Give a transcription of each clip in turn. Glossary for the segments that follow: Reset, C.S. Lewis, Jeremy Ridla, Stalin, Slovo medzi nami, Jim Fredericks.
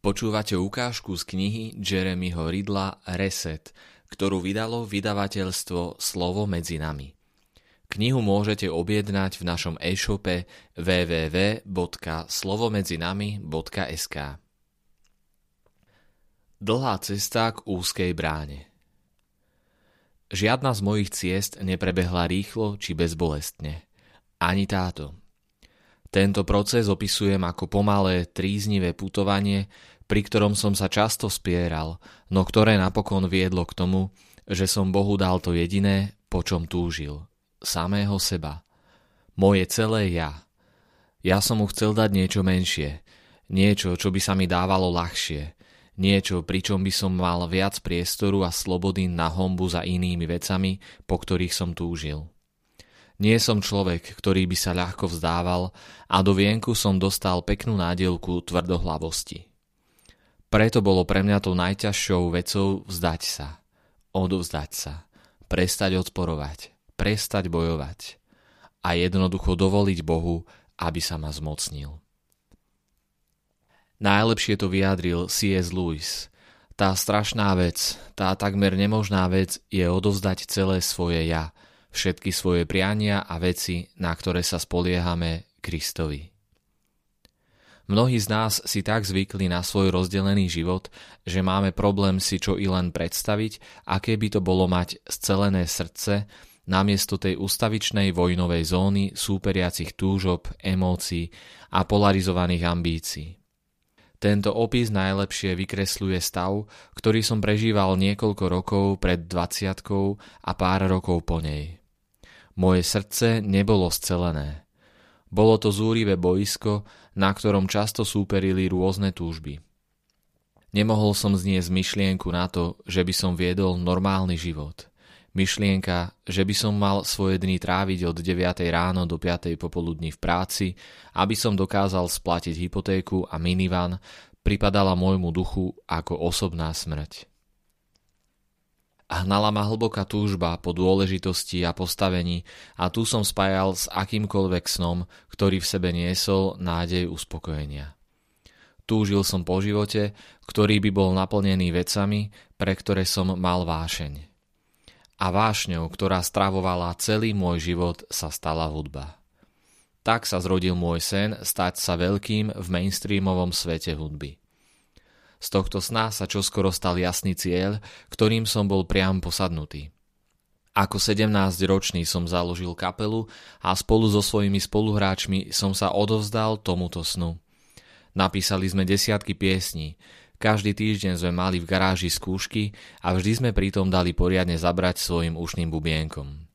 Počúvate ukážku z knihy Jeremyho Ridla Reset, ktorú vydalo vydavateľstvo Slovo medzi nami. Knihu môžete objednať v našom e-shope www.slovomedzinami.sk. Dlhá cesta k úzkej bráne. Žiadna z mojich ciest neprebehla rýchlo či bezbolestne. Ani táto. Tento proces opisujem ako pomalé, tríznivé putovanie, pri ktorom som sa často spieral, no ktoré napokon viedlo k tomu, že som Bohu dal to jediné, po čom túžil. Samého seba. Moje celé ja. Ja som mu chcel dať niečo menšie. Niečo, čo by sa mi dávalo ľahšie. Niečo, pričom by som mal viac priestoru a slobody na honbu za inými vecami, po ktorých som túžil. Nie som človek, ktorý by sa ľahko vzdával a do vienku som dostal peknú nádielku tvrdohlavosti. Preto bolo pre mňa tou najťažšou vecou vzdať sa, odovzdať sa, prestať odporovať, prestať bojovať a jednoducho dovoliť Bohu, aby sa ma zmocnil. Najlepšie to vyjadril C.S. Lewis. Tá strašná vec, tá takmer nemožná vec je odovzdať celé svoje ja, všetky svoje priania a veci, na ktoré sa spoliehame Kristovi. Mnohí z nás si tak zvykli na svoj rozdelený život, že máme problém si čo i len predstaviť, aké by to bolo mať scelené srdce namiesto tej ustavičnej vojnovej zóny súperiacich túžob, emócií a polarizovaných ambícií. Tento opis najlepšie vykresľuje stav, ktorý som prežíval niekoľko rokov pred 20-tkou a pár rokov po nej. Moje srdce nebolo scelené. Bolo to zúrivé boisko, na ktorom často súperili rôzne túžby. Nemohol som zniesť myšlienku na to, že by som viedol normálny život. Myšlienka, že by som mal svoje dni tráviť od 9 ráno do 5 popoludní v práci, aby som dokázal splatiť hypotéku a minivan, pripadala môjmu duchu ako osobná smrť. Hnala ma hlboká túžba po dôležitosti a postavení a tu som spájal s akýmkoľvek snom, ktorý v sebe niesol nádej uspokojenia. Túžil som po živote, ktorý by bol naplnený vecami, pre ktoré som mal vášeň. A vášňou, ktorá stravovala celý môj život, sa stala hudba. Tak sa zrodil môj sen stať sa veľkým v mainstreamovom svete hudby. Z tohto sna sa čoskoro stal jasný cieľ, ktorým som bol priam posadnutý. Ako 17-ročný som založil kapelu a spolu so svojimi spoluhráčmi som sa odovzdal tomuto snu. Napísali sme desiatky piesní, každý týždeň sme mali v garáži skúšky a vždy sme pritom dali poriadne zabrať svojim ušným bubienkom.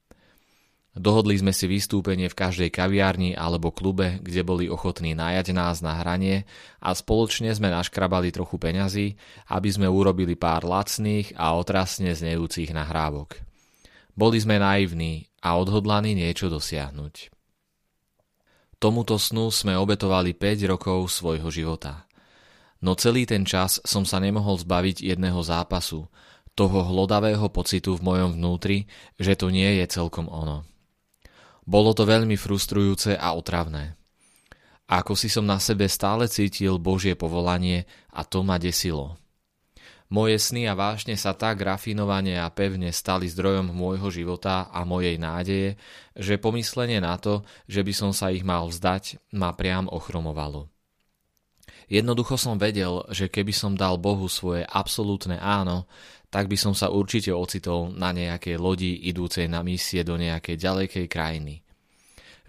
Dohodli sme si vystúpenie v každej kaviarni alebo klube, kde boli ochotní najať nás na hranie a spoločne sme naškrabali trochu peňazí, aby sme urobili pár lacných a otrasne znejúcich nahrávok. Boli sme naivní a odhodlaní niečo dosiahnuť. Tomuto snu sme obetovali 5 rokov svojho života. No celý ten čas som sa nemohol zbaviť jedného zápasu, toho hlodavého pocitu v mojom vnútri, že to nie je celkom ono. Bolo to veľmi frustrujúce a otravné. Ako si som na sebe stále cítil Božie povolanie a to ma desilo. Moje sny a vášne sa tak rafinovane a pevne stali zdrojom môjho života a mojej nádeje, že pomyslenie na to, že by som sa ich mal vzdať, ma priam ochromovalo. Jednoducho som vedel, že keby som dal Bohu svoje absolútne áno, tak by som sa určite ocitol na nejakej lodi idúcej na misie do nejakej ďalekej krajiny.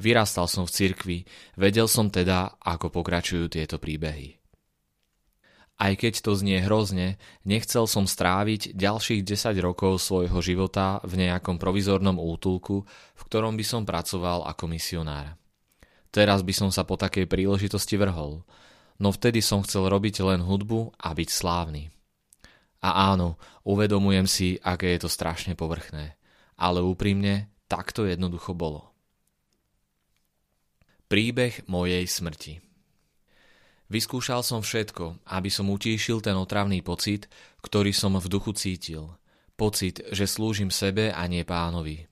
Vyrastal som v cirkvi, vedel som teda, ako pokračujú tieto príbehy. Aj keď to znie hrozne, nechcel som stráviť ďalších 10 rokov svojho života v nejakom provizornom útulku, v ktorom by som pracoval ako misionár. Teraz by som sa po takej príležitosti vrhol, no vtedy som chcel robiť len hudbu a byť slávny. A áno, uvedomujem si, aké je to strašne povrchné. Ale úprimne, tak to jednoducho bolo. Príbeh mojej smrti. Vyskúšal som všetko, aby som utíšil ten otravný pocit, ktorý som v duchu cítil. Pocit, že slúžim sebe a nie Pánovi.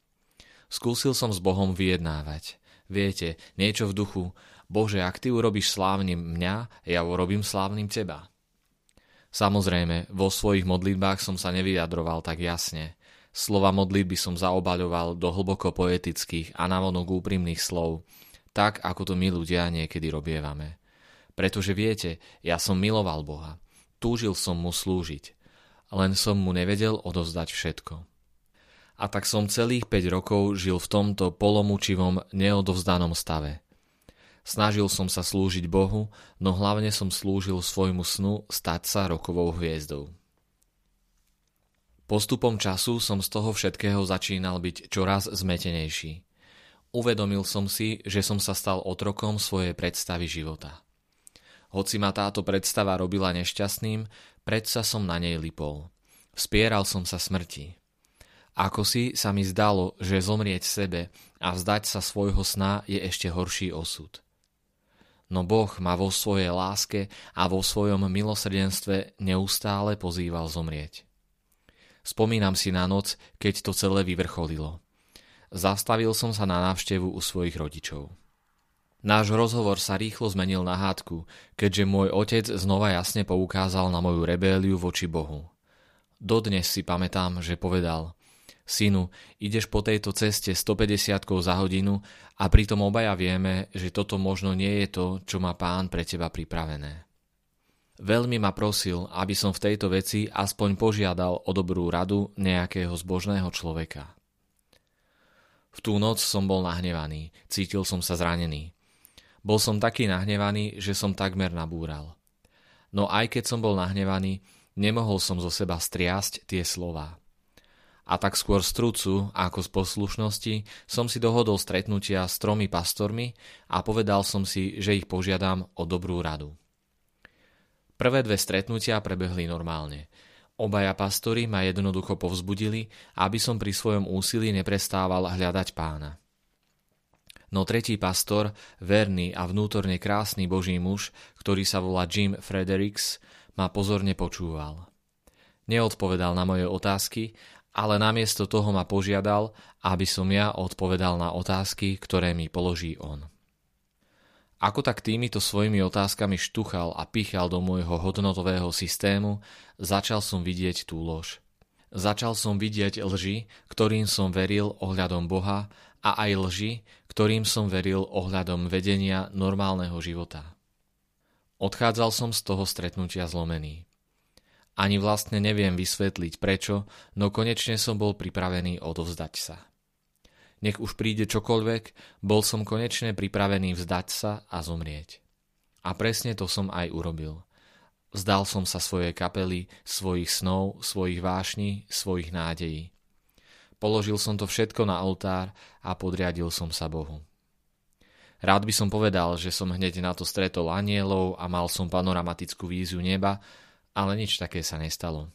Skúsil som s Bohom vyjednávať. Viete, niečo v duchu: Bože, ak ty urobíš slávnym mňa, ja urobím slávnym teba. Samozrejme, vo svojich modlitbách som sa nevyjadroval tak jasne. Slova modlitby som zaobaľoval do hlboko poetických a navonok úprimných slov, tak ako to my ľudia niekedy robievame. Pretože viete, ja som miloval Boha, túžil som mu slúžiť, len som mu nevedel odovzdať všetko. A tak som celých 5 rokov žil v tomto polomučivom, neodovzdanom stave. Snažil som sa slúžiť Bohu, no hlavne som slúžil svojmu snu stať sa rokovou hviezdou. Postupom času som z toho všetkého začínal byť čoraz zmetenejší. Uvedomil som si, že som sa stal otrokom svojej predstavy života. Hoci ma táto predstava robila nešťastným, predsa som na nej lipol. Vspieral som sa smrti. Akosi sa mi zdalo, že zomrieť sebe a vzdať sa svojho sna je ešte horší osud. No Boh ma vo svojej láske a vo svojom milosrdenstve neustále pozýval zomrieť. Spomínam si na noc, keď to celé vyvrcholilo. Zastavil som sa na návštevu u svojich rodičov. Náš rozhovor sa rýchlo zmenil na hádku, keďže môj otec znova jasne poukázal na moju rebéliu voči Bohu. Dodnes si pamätám, že povedal: "Synu, ideš po tejto ceste 150 za hodinu a pritom obaja vieme, že toto možno nie je to, čo má Pán pre teba pripravené." Veľmi ma prosil, aby som v tejto veci aspoň požiadal o dobrú radu nejakého zbožného človeka. V tú noc som bol nahnevaný, cítil som sa zranený. Bol som taký nahnevaný, že som takmer nabúral. No aj keď som bol nahnevaný, nemohol som zo seba striasť tie slová. A tak skôr z trucu, ako z poslušnosti, som si dohodol stretnutia s 3 pastormi a povedal som si, že ich požiadam o dobrú radu. Prvé 2 stretnutia prebehli normálne. Obaja pastori ma jednoducho povzbudili, aby som pri svojom úsilí neprestával hľadať Pána. No 3. pastor, verný a vnútorne krásny boží muž, ktorý sa volá Jim Fredericks, ma pozorne počúval. Neodpovedal na moje otázky, ale namiesto toho ma požiadal, aby som ja odpovedal na otázky, ktoré mi položí on. Ako tak týmito svojimi otázkami štuchal a píchal do môjho hodnotového systému, začal som vidieť tú lož. Začal som vidieť lži, ktorým som veril ohľadom Boha, a aj lži, ktorým som veril ohľadom vedenia normálneho života. Odchádzal som z toho stretnutia zlomený. Ani vlastne neviem vysvetliť prečo, no konečne som bol pripravený odovzdať sa. Nech už príde čokoľvek, bol som konečne pripravený vzdať sa a zomrieť. A presne to som aj urobil. Vzdal som sa svojej kapely, svojich snov, svojich vášní, svojich nádejí. Položil som to všetko na oltár a podriadil som sa Bohu. Rád by som povedal, že som hneď na to stretol anielov a mal som panoramatickú víziu neba, ale nič také sa nestalo.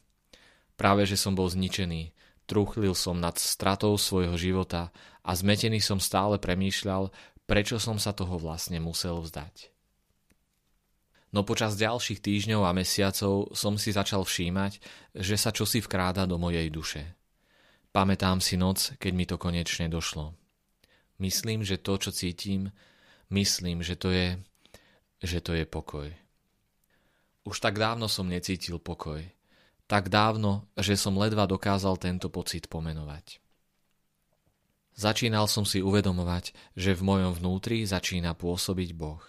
Práve že som bol zničený, truchlil som nad stratou svojho života a zmetený som stále premýšľal, prečo som sa toho vlastne musel vzdať. No počas ďalších týždňov a mesiacov som si začal všímať, že sa čosi vkráda do mojej duše. Pamätám si noc, keď mi to konečne došlo. Myslím, že to, čo cítim, myslím, že to je pokoj. Už tak dávno som necítil pokoj. Tak dávno, že som ledva dokázal tento pocit pomenovať. Začínal som si uvedomovať, že v mojom vnútri začína pôsobiť Boh.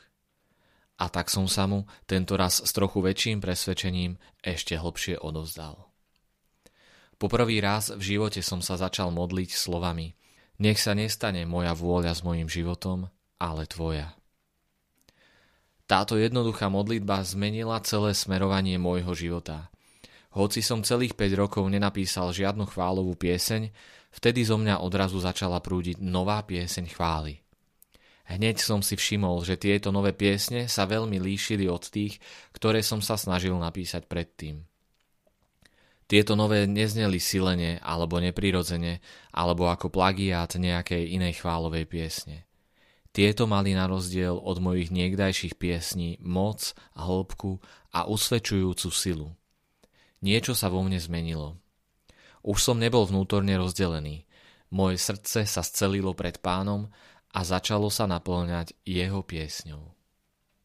A tak som sa mu, tentoraz s trochu väčším presvedčením, ešte hlbšie odovzdal. Poprvý raz v živote som sa začal modliť slovami: "Nech sa nestane moja vôľa s mojím životom, ale tvoja." Táto jednoduchá modlitba zmenila celé smerovanie môjho života. Hoci som celých 5 rokov nenapísal žiadnu chválovú pieseň, vtedy zo mňa odrazu začala prúdiť nová pieseň chvály. Hneď som si všimol, že tieto nové piesne sa veľmi líšili od tých, ktoré som sa snažil napísať predtým. Tieto nové nezneli silene alebo neprirodzene, alebo ako plagiát nejakej inej chválovej piesne. Tieto mali na rozdiel od mojich niekdajších piesní moc, hĺbku a usvedčujúcu silu. Niečo sa vo mne zmenilo. Už som nebol vnútorne rozdelený. Moje srdce sa scelilo pred Pánom a začalo sa naplňať jeho piesňou.